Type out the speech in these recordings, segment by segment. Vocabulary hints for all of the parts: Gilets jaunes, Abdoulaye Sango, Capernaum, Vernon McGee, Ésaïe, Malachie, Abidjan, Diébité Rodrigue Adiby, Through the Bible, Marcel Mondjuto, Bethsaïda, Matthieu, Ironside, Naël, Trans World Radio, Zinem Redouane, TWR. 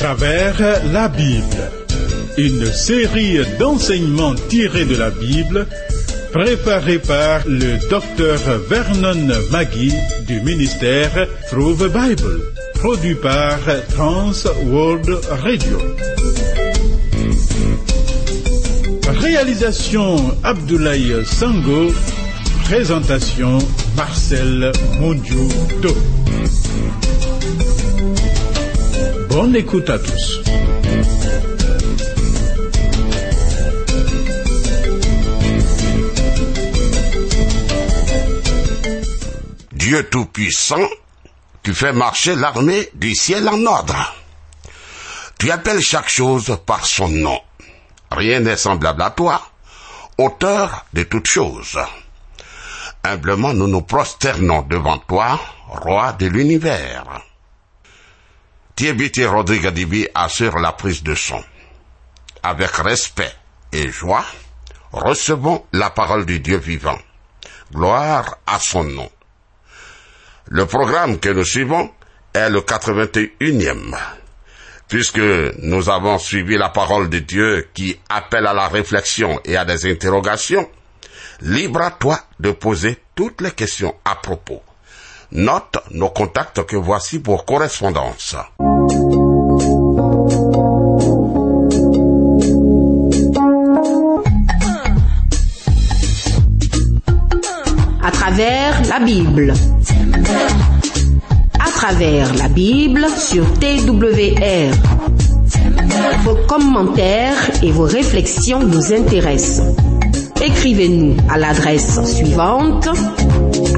travers la Bible, une série d'enseignements tirés de la Bible préparée par le docteur Vernon McGee du ministère Through the Bible, produit par Trans World Radio. Réalisation Abdoulaye Sango, présentation Marcel Mondjuto. Bonne écoute à tous. Dieu Tout-Puissant, tu fais marcher l'armée du ciel en ordre. Tu appelles chaque chose par son nom. Rien n'est semblable à toi, auteur de toutes choses. Humblement, nous nous prosternons devant toi, roi de l'univers. Diébité Rodrigue Adiby assure la prise de son. Avec respect et joie, recevons la parole du Dieu vivant. Gloire à son nom. Le programme que nous suivons est le 81e. Puisque nous avons suivi la parole de Dieu qui appelle à la réflexion et à des interrogations, libre à toi de poser toutes les questions à propos. Note nos contacts que voici pour correspondance. À travers la Bible. À travers la Bible sur TWR. Vos commentaires et vos réflexions nous intéressent. Écrivez-nous à l'adresse suivante: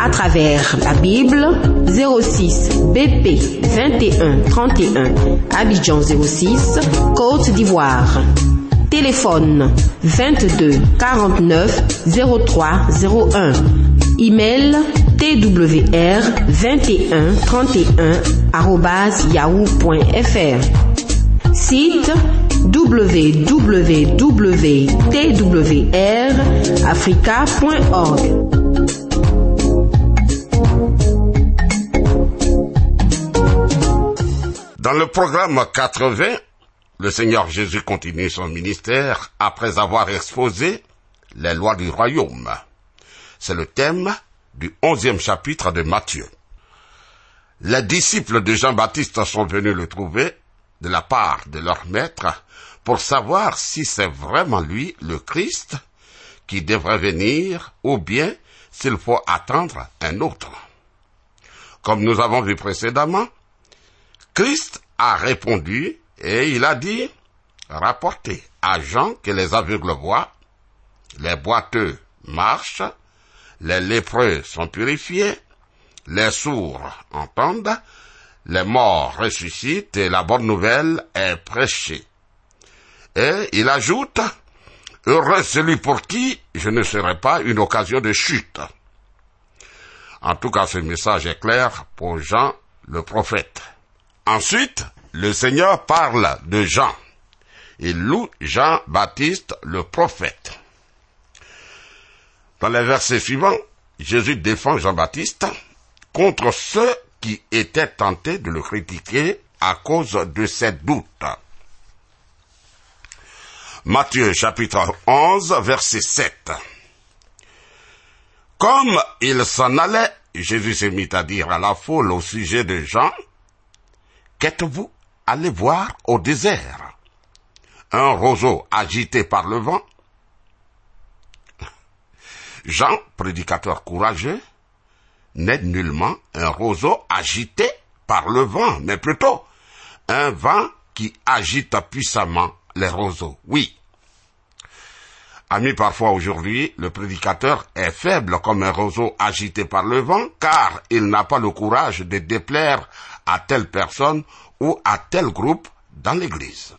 à travers la Bible, 06 BP 21 31 Abidjan 06, Côte d'Ivoire. Téléphone 22 49 03 01. Email twr2131@yahoo.fr. Site www.twrafrica.org. Dans le programme 80, le Seigneur Jésus continue son ministère après avoir exposé les lois du royaume. C'est le thème du 11e chapitre de Matthieu. Les disciples de Jean-Baptiste sont venus le trouver de la part de leur maître pour savoir si c'est vraiment lui, le Christ, qui devrait venir ou bien s'il faut attendre un autre. Comme nous avons vu précédemment, Christ a répondu et il a dit: « Rapportez à Jean que les aveugles voient, les boiteux marchent, les lépreux sont purifiés, les sourds entendent, les morts ressuscitent et la bonne nouvelle est prêchée. » Et il ajoute: « Heureux celui pour qui je ne serai pas une occasion de chute. » En tout cas, ce message est clair pour Jean le prophète. Ensuite, le Seigneur parle de Jean. Il loue Jean-Baptiste le prophète. Dans les versets suivants, Jésus défend Jean-Baptiste contre ceux qui étaient tentés de le critiquer à cause de ses doutes. Matthieu chapitre 11, verset 7. Comme il s'en allait, Jésus se mit à dire à la foule au sujet de Jean: « Qu'êtes-vous allé voir au désert? Un roseau agité par le vent? » Jean, prédicateur courageux, n'est nullement un roseau agité par le vent, mais plutôt un vent qui agite puissamment les roseaux. Oui. Amis, parfois aujourd'hui, le prédicateur est faible comme un roseau agité par le vent, car il n'a pas le courage de déplaire à telle personne ou à tel groupe dans l'église.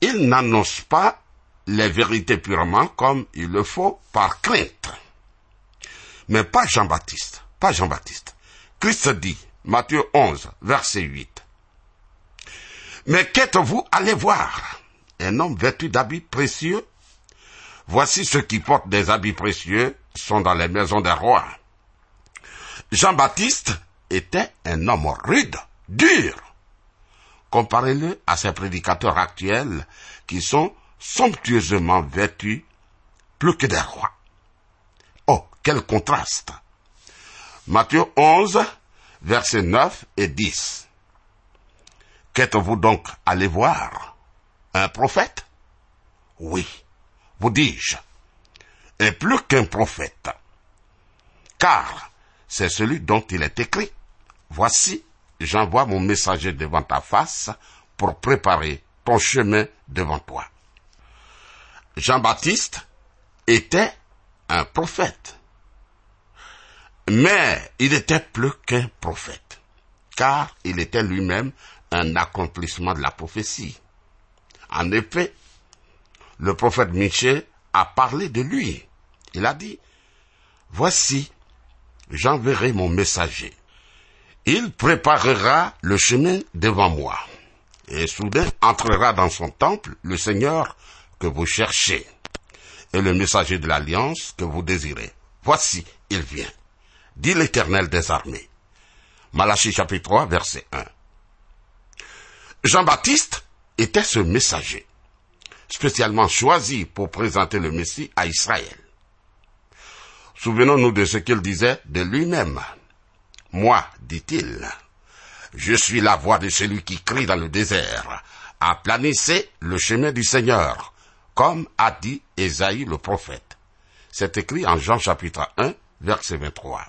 Il n'annonce pas les vérités purement comme il le faut par crainte. Mais pas Jean-Baptiste, pas Jean-Baptiste. Christ dit, Matthieu 11, verset 8. « Mais qu'êtes-vous allé voir? Un homme vêtu d'habits précieux? Voici ceux qui portent des habits précieux sont dans les maisons des rois. » Jean-Baptiste était un homme rude, dur. Comparez-le à ces prédicateurs actuels qui sont somptueusement vêtus plus que des rois. Oh, quel contraste! Matthieu 11, versets 9 et 10. Qu'êtes-vous donc allé voir? Un prophète? Oui, vous dis-je, et plus qu'un prophète. Car c'est celui dont il est écrit. Voici, j'envoie mon messager devant ta face pour préparer ton chemin devant toi. Jean-Baptiste était un prophète. Mais il était plus qu'un prophète, car il était lui-même un accomplissement de la prophétie. En effet, le prophète Michée a parlé de lui. Il a dit, « Voici, j'enverrai mon messager. Il préparera le chemin devant moi. Et soudain entrera dans son temple le Seigneur que vous cherchez, et le messager de l'alliance que vous désirez. Voici, il vient, dit l'Éternel des armées. » Malachie chapitre 3, verset 1. Jean-Baptiste était ce messager, spécialement choisi pour présenter le Messie à Israël. Souvenons-nous de ce qu'il disait de lui-même. « Moi, dit-il, je suis la voix de celui qui crie dans le désert, aplanissez le chemin du Seigneur, comme a dit Ésaïe le prophète. » C'est écrit en Jean chapitre 1, verset 23.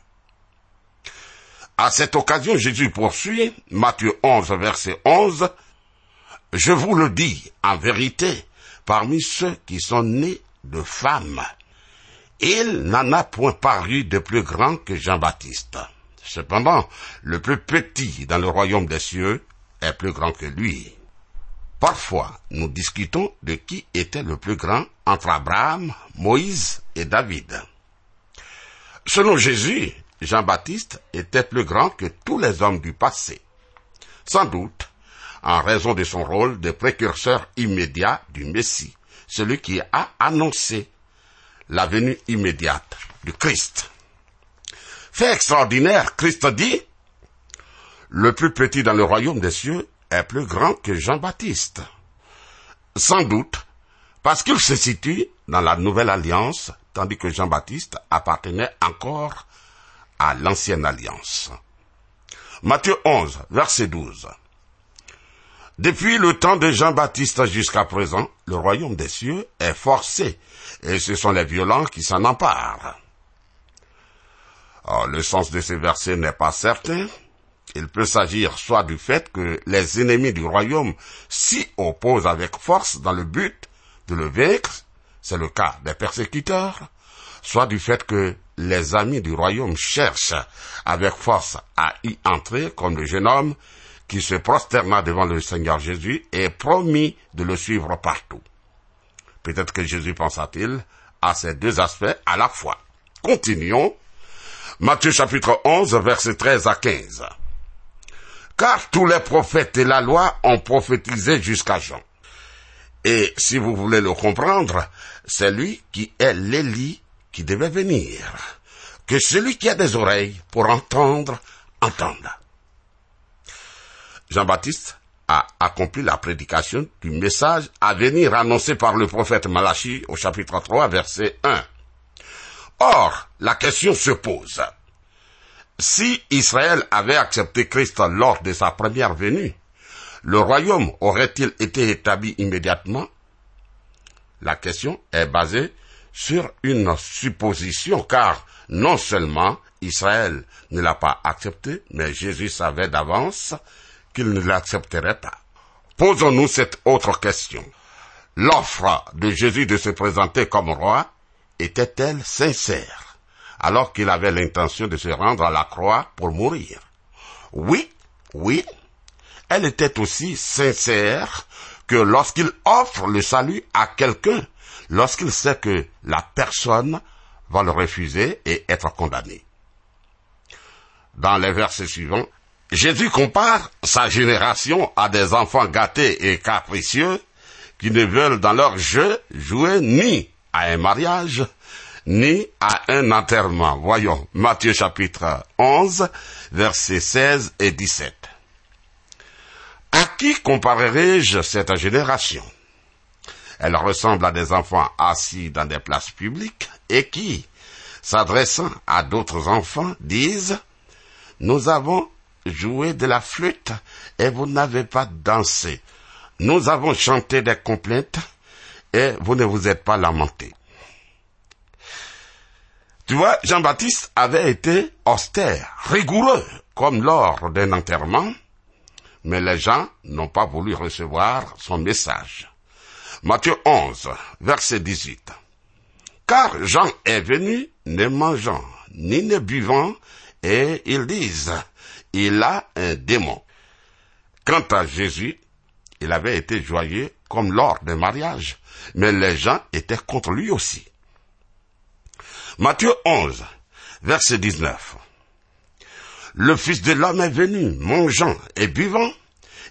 À cette occasion, Jésus poursuit, Matthieu 11, verset 11, « Je vous le dis, en vérité, parmi ceux qui sont nés de femmes, il n'en a point paru de plus grand que Jean-Baptiste. » Cependant, le plus petit dans le royaume des cieux est plus grand que lui. Parfois, nous discutons de qui était le plus grand entre Abraham, Moïse et David. Selon Jésus, Jean-Baptiste était plus grand que tous les hommes du passé. Sans doute, en raison de son rôle de précurseur immédiat du Messie, celui qui a annoncé la venue immédiate du Christ. Fait extraordinaire, Christ dit, le plus petit dans le royaume des cieux est plus grand que Jean-Baptiste. Sans doute, parce qu'il se situe dans la nouvelle alliance, tandis que Jean-Baptiste appartenait encore à l'ancienne alliance. Matthieu 11, verset 12. Depuis le temps de Jean-Baptiste jusqu'à présent, le royaume des cieux est forcé, et ce sont les violents qui s'en emparent. Le sens de ce verset n'est pas certain. Il peut s'agir soit du fait que les ennemis du royaume s'y opposent avec force dans le but de le vaincre, c'est le cas des persécuteurs, soit du fait que les amis du royaume cherchent avec force à y entrer, comme le jeune homme qui se prosterna devant le Seigneur Jésus et promit de le suivre partout. Peut-être que Jésus pensa-t-il à ces deux aspects à la fois. Continuons. Matthieu chapitre 11, versets 13 à 15. Car tous les prophètes et la loi ont prophétisé jusqu'à Jean. Et si vous voulez le comprendre, c'est lui qui est l'Élie qui devait venir. Que celui qui a des oreilles pour entendre, entende. Jean-Baptiste a accompli la prédication du message à venir annoncé par le prophète Malachie au chapitre 3, verset 1. Or, la question se pose. Si Israël avait accepté Christ lors de sa première venue, le royaume aurait-il été établi immédiatement? La question est basée sur une supposition, car non seulement Israël ne l'a pas accepté, mais Jésus savait d'avance qu'il ne l'accepterait pas. Posons-nous cette autre question. L'offre de Jésus de se présenter comme roi était-elle sincère, alors qu'il avait l'intention de se rendre à la croix pour mourir? Oui, elle était aussi sincère que lorsqu'il offre le salut à quelqu'un, lorsqu'il sait que la personne va le refuser et être condamnée. Dans les versets suivants, Jésus compare sa génération à des enfants gâtés et capricieux qui ne veulent dans leur jeu jouer ni à un mariage, ni à un enterrement. Voyons, Matthieu chapitre 11, versets 16 et 17. À qui comparerai-je cette génération? Elle ressemble à des enfants assis dans des places publiques et qui, s'adressant à d'autres enfants, disent « Nous avons joué de la flûte et vous n'avez pas dansé. Nous avons chanté des complaintes et vous ne vous êtes pas lamentés. » Tu vois, Jean-Baptiste avait été austère, rigoureux, comme lors d'un enterrement, mais les gens n'ont pas voulu recevoir son message. Matthieu 11, verset 18. « Car Jean est venu, ne mangeant, ni ne buvant, et ils disent, il a un démon. » Quant à Jésus, il avait été joyeux comme lors d'un mariage, mais les gens étaient contre lui aussi. Matthieu 11, verset 19. « Le Fils de l'homme est venu, mangeant et buvant,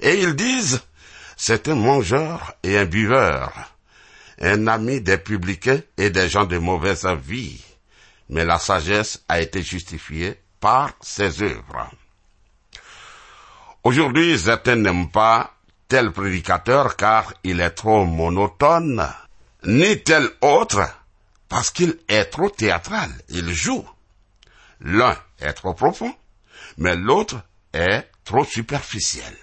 et ils disent, c'est un mangeur et un buveur, un ami des publicains et des gens de mauvaise vie, mais la sagesse a été justifiée par ses œuvres. » Aujourd'hui, certains n'aiment pas tel prédicateur car il est trop monotone, ni tel autre parce qu'il est trop théâtral, il joue. L'un est trop profond, mais l'autre est trop superficiel.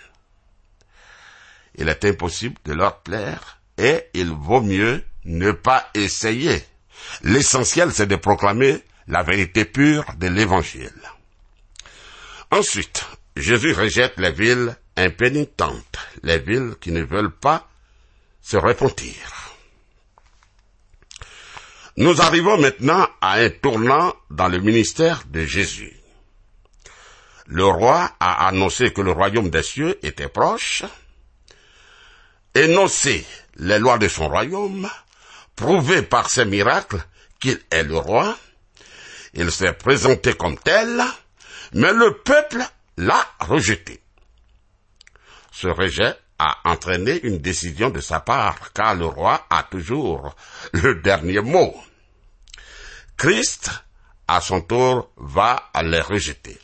Il est impossible de leur plaire et il vaut mieux ne pas essayer. L'essentiel, c'est de proclamer la vérité pure de l'Évangile. Ensuite, Jésus rejette les villes impénitentes, les villes qui ne veulent pas se repentir. Nous arrivons maintenant à un tournant dans le ministère de Jésus. Le roi a annoncé que le royaume des cieux était proche, énoncé les lois de son royaume, prouvé par ses miracles qu'il est le roi. Il s'est présenté comme tel, mais le peuple l'a rejeté. Ce rejet a entraîné une décision de sa part, car le roi a toujours le dernier mot. Christ, à son tour, va les rejeter.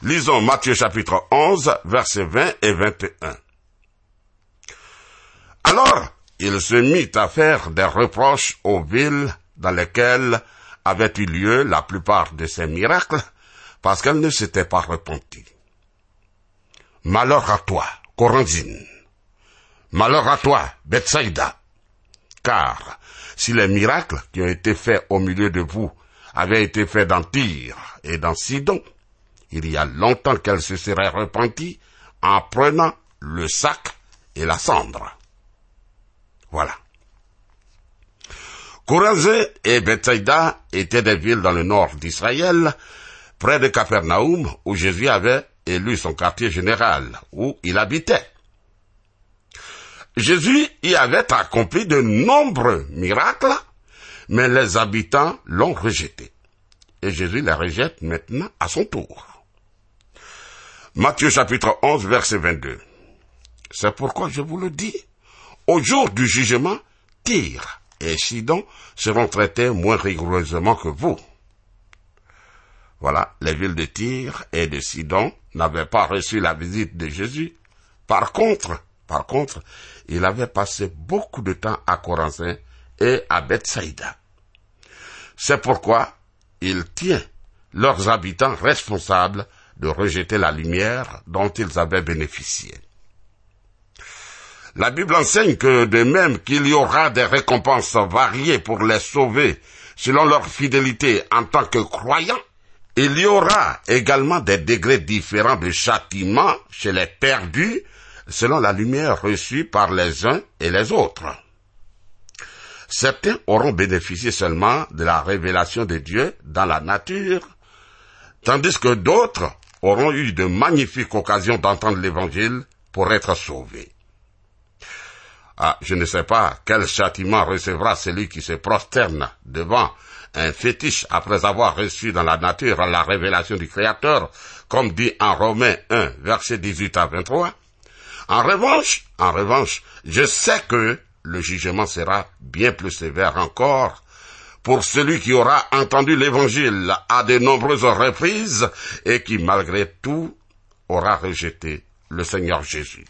Lisons Matthieu chapitre 11, versets 20 et 21. Alors, il se mit à faire des reproches aux villes dans lesquelles avait eu lieu la plupart de ses miracles, parce qu'elles ne s'étaient pas repenties. Malheur à toi, Corinthe! Malheur à toi, Bethsaïda! Car si les miracles qui ont été faits au milieu de vous avaient été faits dans Tyre et dans Sidon, il y a longtemps qu'elles se seraient repenties en prenant le sac et la cendre. Voilà. Corinthe et Bethsaïda étaient des villes dans le nord d'Israël, près de Capernaum, où Jésus avait élu son quartier général, où il habitait. Jésus y avait accompli de nombreux miracles, mais les habitants l'ont rejeté. Et Jésus les rejette maintenant à son tour. Matthieu chapitre 11, verset 22. C'est pourquoi je vous le dis, au jour du jugement, Tyr et Sidon seront traités moins rigoureusement que vous. Voilà, les villes de Tyr et de Sidon n'avaient pas reçu la visite de Jésus. Par contre, il avait passé beaucoup de temps à Corinthe et à Bethsaïda. C'est pourquoi il tient leurs habitants responsables de rejeter la lumière dont ils avaient bénéficié. La Bible enseigne que de même qu'il y aura des récompenses variées pour les sauver selon leur fidélité en tant que croyants, il y aura également des degrés différents de châtiment chez les perdus selon la lumière reçue par les uns et les autres. Certains auront bénéficié seulement de la révélation de Dieu dans la nature, tandis que d'autres auront eu de magnifiques occasions d'entendre l'Évangile pour être sauvés. Ah, je ne sais pas quel châtiment recevra celui qui se prosterne devant un fétiche après avoir reçu dans la nature la révélation du Créateur, comme dit en Romains 1, verset 18 à 23. En revanche, je sais que le jugement sera bien plus sévère encore pour celui qui aura entendu l'Évangile à de nombreuses reprises et qui, malgré tout, aura rejeté le Seigneur Jésus.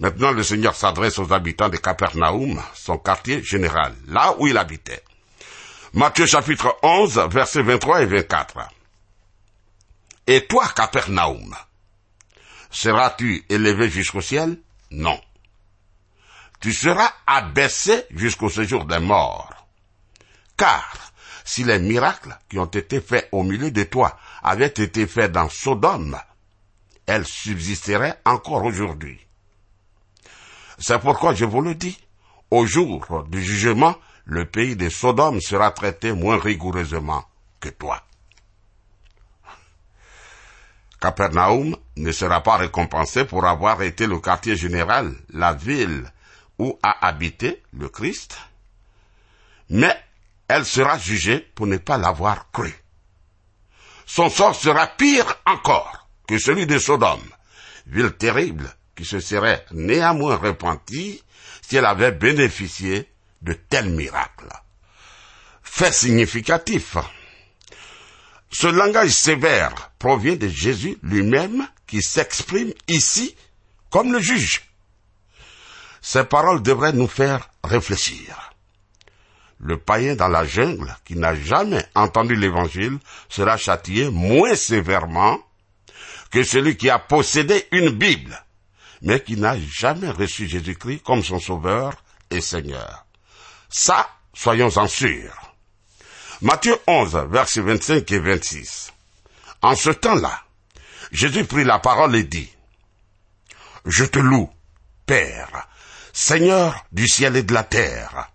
Maintenant, le Seigneur s'adresse aux habitants de Capernaum, son quartier général, là où il habitait. Matthieu chapitre 11, versets 23 et 24. « Et toi, Capernaum, seras-tu élevé jusqu'au ciel? Non. Tu seras abaissé jusqu'au séjour des morts. Car si les miracles qui ont été faits au milieu de toi avaient été faits dans Sodome, elles subsisteraient encore aujourd'hui. » C'est pourquoi je vous le dis, au jour du jugement, le pays de Sodome sera traité moins rigoureusement que toi. Capernaum ne sera pas récompensé pour avoir été le quartier général, la ville où a habité le Christ, mais elle sera jugée pour ne pas l'avoir cru. Son sort sera pire encore que celui de Sodome, ville terrible, qui se serait néanmoins repentie si elle avait bénéficié de tels miracles. Fait significatif. Ce langage sévère provient de Jésus lui-même qui s'exprime ici comme le juge. Ces paroles devraient nous faire réfléchir. Le païen dans la jungle qui n'a jamais entendu l'évangile sera châtié moins sévèrement que celui qui a possédé une Bible, mais qui n'a jamais reçu Jésus-Christ comme son Sauveur et Seigneur. Ça, soyons-en sûrs. Matthieu 11, versets 25 et 26. En ce temps-là, Jésus prit la parole et dit, « Je te loue, Père, Seigneur du ciel et de la terre,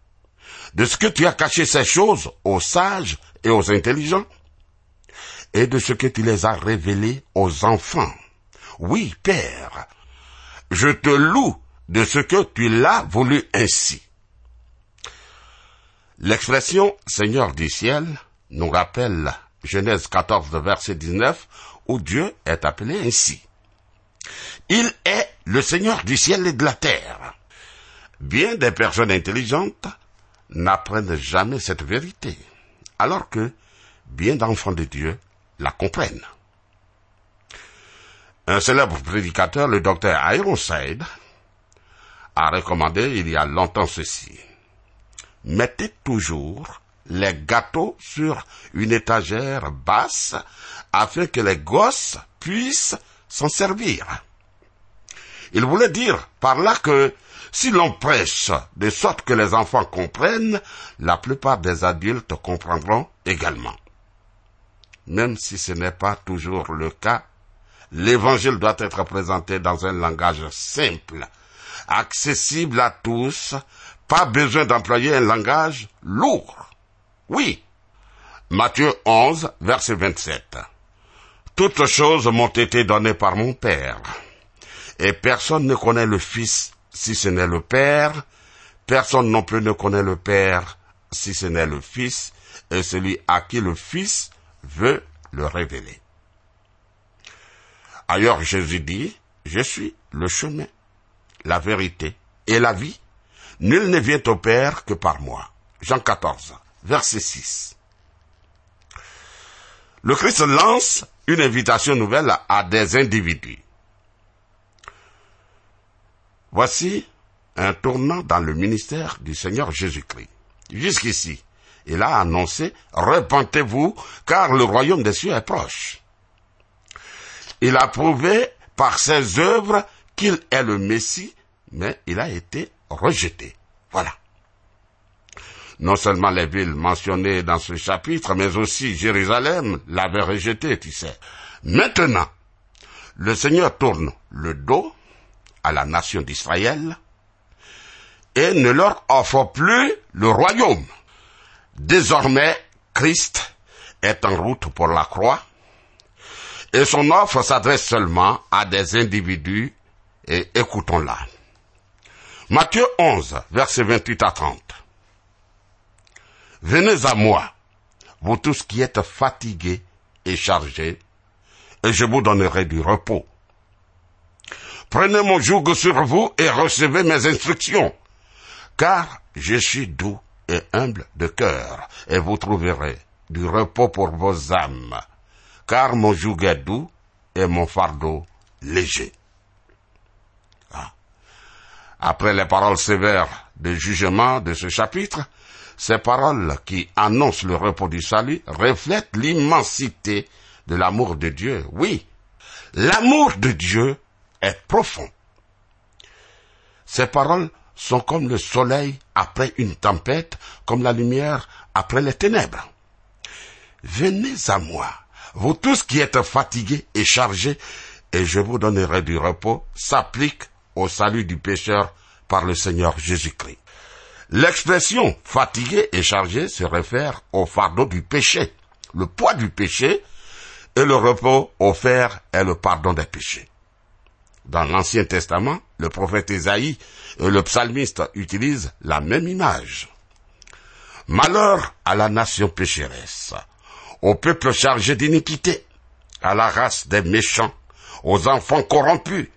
de ce que tu as caché ces choses aux sages et aux intelligents, et de ce que tu les as révélées aux enfants. Oui, Père, je te loue de ce que tu l'as voulu ainsi. » L'expression « Seigneur du ciel » nous rappelle Genèse 14, verset 19, où Dieu est appelé ainsi. Il est le Seigneur du ciel et de la terre. Bien des personnes intelligentes n'apprennent jamais cette vérité, alors que bien d'enfants de Dieu la comprennent. Un célèbre prédicateur, le docteur Ironside, a recommandé il y a longtemps ceci. Mettez toujours les gâteaux sur une étagère basse afin que les gosses puissent s'en servir. Il voulait dire par là que si l'on prêche de sorte que les enfants comprennent, la plupart des adultes comprendront également. Même si ce n'est pas toujours le cas, l'évangile doit être présenté dans un langage simple, accessible à tous, pas besoin d'employer un langage lourd. Oui. Matthieu 11, verset 27. « Toutes choses m'ont été données par mon Père, et personne ne connaît le Fils si ce n'est le Père, personne non plus ne connaît le Père si ce n'est le Fils, et celui à qui le Fils veut le révéler. » Ailleurs, Jésus dit, « Je suis le chemin, la vérité et la vie. Nul ne vient au Père que par moi. » Jean 14, verset 6. Le Christ lance une invitation nouvelle à des individus. Voici un tournant dans le ministère du Seigneur Jésus-Christ. Jusqu'ici, il a annoncé « Repentez-vous, car le royaume des cieux est proche. » Il a prouvé par ses œuvres qu'il est le Messie, mais il a été rejeté. Voilà. Non seulement les villes mentionnées dans ce chapitre, mais aussi Jérusalem l'avait rejeté, tu sais. Maintenant, le Seigneur tourne le dos à la nation d'Israël et ne leur offre plus le royaume. Désormais, Christ est en route pour la croix, et son offre s'adresse seulement à des individus, et écoutons-la. Matthieu 11, versets 28 à 30. « Venez à moi, vous tous qui êtes fatigués et chargés, et je vous donnerai du repos. Prenez mon joug sur vous et recevez mes instructions, car je suis doux et humble de cœur, et vous trouverez du repos pour vos âmes. Car mon joug est doux et mon fardeau léger. » Après les paroles sévères de jugement de ce chapitre, ces paroles qui annoncent le repos du salut reflètent l'immensité de l'amour de Dieu. Oui, l'amour de Dieu est profond. Ces paroles sont comme le soleil après une tempête, comme la lumière après les ténèbres. Venez à moi, vous tous qui êtes fatigués et chargés, et je vous donnerai du repos, s'applique au salut du pécheur par le Seigneur Jésus-Christ. L'expression « fatigué et chargé » se réfère au fardeau du péché, le poids du péché, et le repos offert est le pardon des péchés. Dans l'Ancien Testament, le prophète Ésaïe et le psalmiste utilisent la même image. « Malheur à la nation pécheresse, au peuple chargé d'iniquité, à la race des méchants, aux enfants corrompus.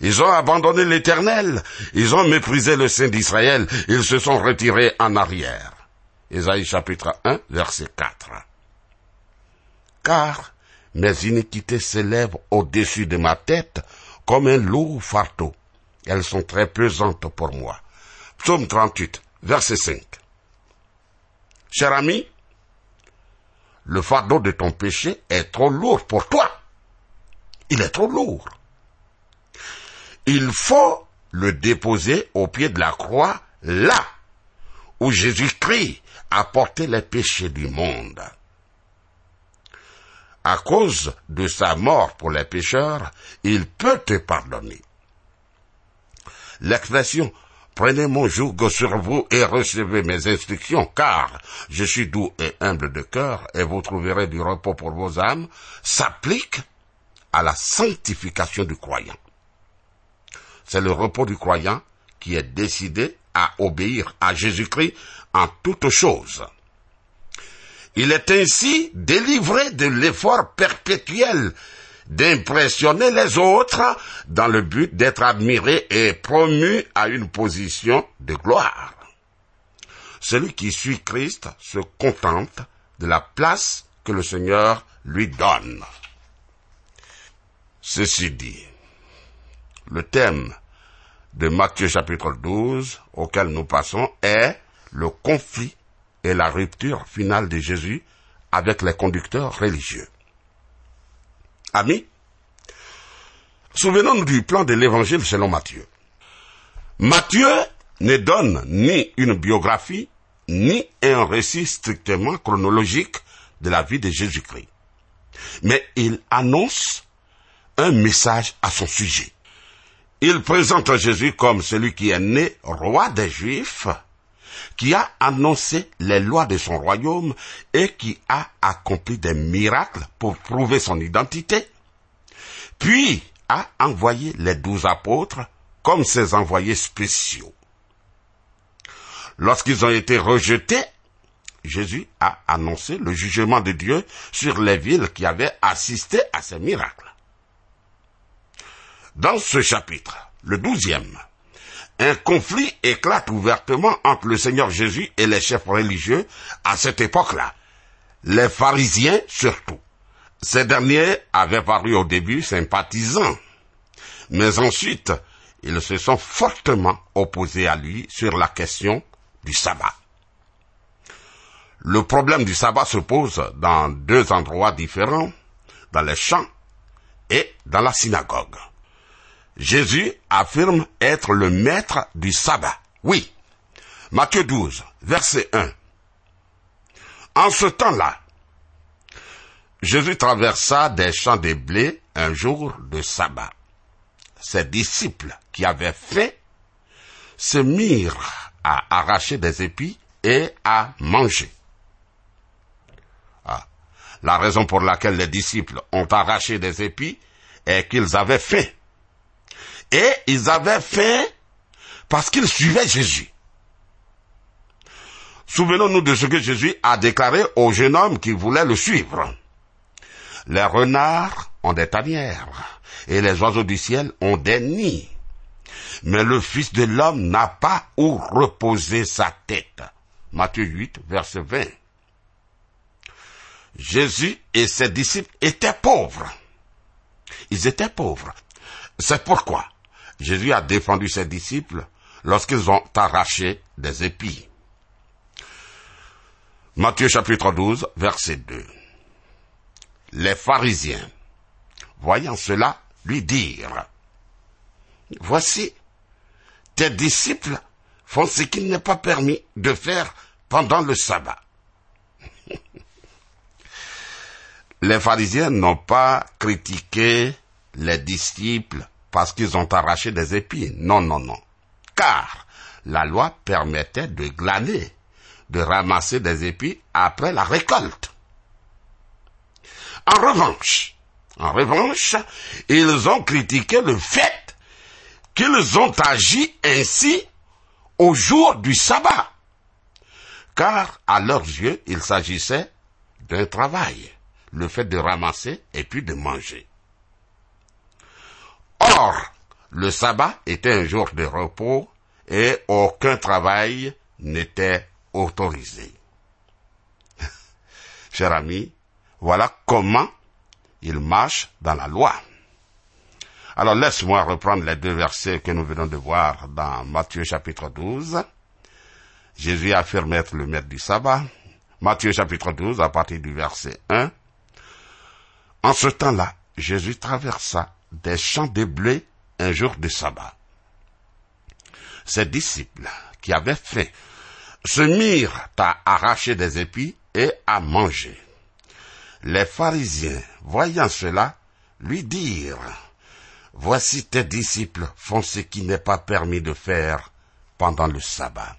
Ils ont abandonné l'Éternel, ils ont méprisé le Saint d'Israël, ils se sont retirés en arrière. » Ésaïe chapitre 1, verset 4. « Car mes iniquités s'élèvent au-dessus de ma tête comme un lourd fardeau. Elles sont très pesantes pour moi. » Psaume 38, verset 5. Cher ami, le fardeau de ton péché est trop lourd pour toi. Il est trop lourd. Il faut le déposer au pied de la croix, là où Jésus-Christ a porté les péchés du monde. À cause de sa mort pour les pécheurs, il peut te pardonner. L'expression « Prenez mon joug sur vous et recevez mes instructions, car je suis doux et humble de cœur, et vous trouverez du repos pour vos âmes » s'applique à la sanctification du croyant. C'est le repos du croyant qui est décidé à obéir à Jésus-Christ en toutes choses. Il est ainsi délivré de l'effort perpétuel d'impressionner les autres dans le but d'être admiré et promu à une position de gloire. Celui qui suit Christ se contente de la place que le Seigneur lui donne. Ceci dit, le thème de Matthieu chapitre 12, auquel nous passons, est le conflit et la rupture finale de Jésus avec les conducteurs religieux. Amis, souvenons-nous du plan de l'évangile selon Matthieu. Matthieu ne donne ni une biographie, ni un récit strictement chronologique de la vie de Jésus-Christ. Mais il annonce un message à son sujet. Il présente Jésus comme celui qui est né roi des Juifs, qui a annoncé les lois de son royaume et qui a accompli des miracles pour prouver son identité, puis a envoyé les 12 apôtres comme ses envoyés spéciaux. Lorsqu'ils ont été rejetés, Jésus a annoncé le jugement de Dieu sur les villes qui avaient assisté à ces miracles. Dans ce chapitre, le 12e, un conflit éclate ouvertement entre le Seigneur Jésus et les chefs religieux à cette époque-là, les pharisiens surtout. Ces derniers avaient paru au début sympathisants, mais ensuite, ils se sont fortement opposés à lui sur la question du sabbat. Le problème du sabbat se pose dans 2 endroits différents, dans les champs et dans la synagogue. Jésus affirme être le maître du sabbat. Oui, Matthieu 12, verset 1. En ce temps-là, Jésus traversa des champs de blé un jour de sabbat. Ses disciples qui avaient faim se mirent à arracher des épis et à manger. La raison pour laquelle les disciples ont arraché des épis est qu'ils avaient faim. Et ils avaient faim parce qu'ils suivaient Jésus. Souvenons-nous de ce que Jésus a déclaré au jeune homme qui voulait le suivre. Les renards ont des tanières et les oiseaux du ciel ont des nids. Mais le Fils de l'homme n'a pas où reposer sa tête. Matthieu 8, verset 20. Jésus et ses disciples étaient pauvres. Ils étaient pauvres. C'est pourquoi Jésus a défendu ses disciples lorsqu'ils ont arraché des épis. Matthieu chapitre 12, verset 2. Les pharisiens, voyant cela, lui dirent, « Voici, tes disciples font ce qu'il n'est pas permis de faire pendant le sabbat. » Les pharisiens n'ont pas critiqué les disciples parce qu'ils ont arraché des épis. Non, non, non. Car la loi permettait de glaner, de ramasser des épis après la récolte. En revanche, ils ont critiqué le fait qu'ils ont agi ainsi au jour du sabbat. Car à leurs yeux, il s'agissait d'un travail, le fait de ramasser et puis de manger. Or, le sabbat était un jour de repos et aucun travail n'était autorisé. Cher ami, voilà comment il marche dans la loi. Alors laisse-moi reprendre les deux versets que nous venons de voir dans Matthieu chapitre 12. Jésus affirme être le maître du sabbat. Matthieu chapitre 12 à partir du verset 1. En ce temps-là, Jésus traversa des champs de blé un jour de sabbat. Ses disciples, qui avaient faim, se mirent à arracher des épis et à manger. Les pharisiens, voyant cela, lui dirent, « Voici tes disciples font ce qui n'est pas permis de faire pendant le sabbat. »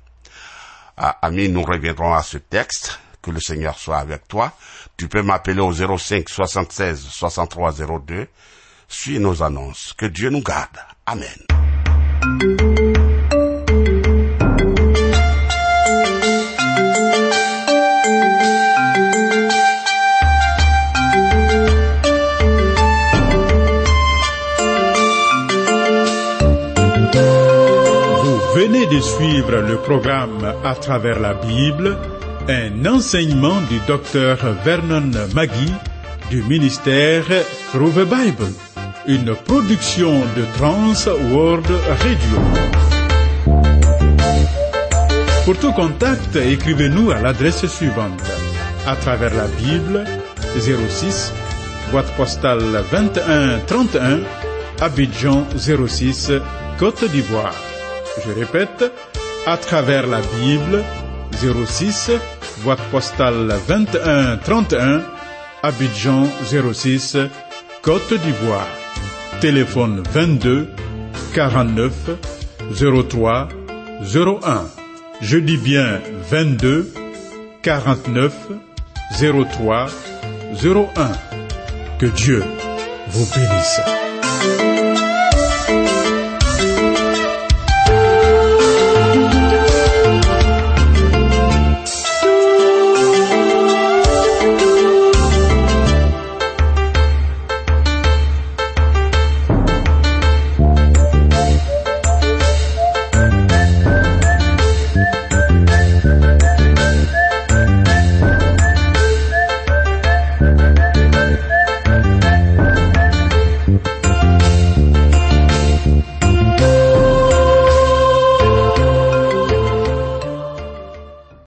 Amis, nous reviendrons à ce texte. Que le Seigneur soit avec toi. Tu peux m'appeler au 05 76 63 02. Suis nos annonces. Que Dieu nous garde. Amen. Vous venez de suivre le programme À travers la Bible. Un enseignement du docteur Vernon McGee du ministère Through the Bible, une production de Trans World Radio. Pour tout contact, écrivez-nous à l'adresse suivante: à travers la Bible, 06, boîte postale 2131, Abidjan 06, Côte d'Ivoire. Je répète, à travers la Bible, 06, boîte postale 2131, Abidjan 06, Côte d'Ivoire. Téléphone 22 49 03 01. Je dis bien 22 49 03 01. Que Dieu vous bénisse.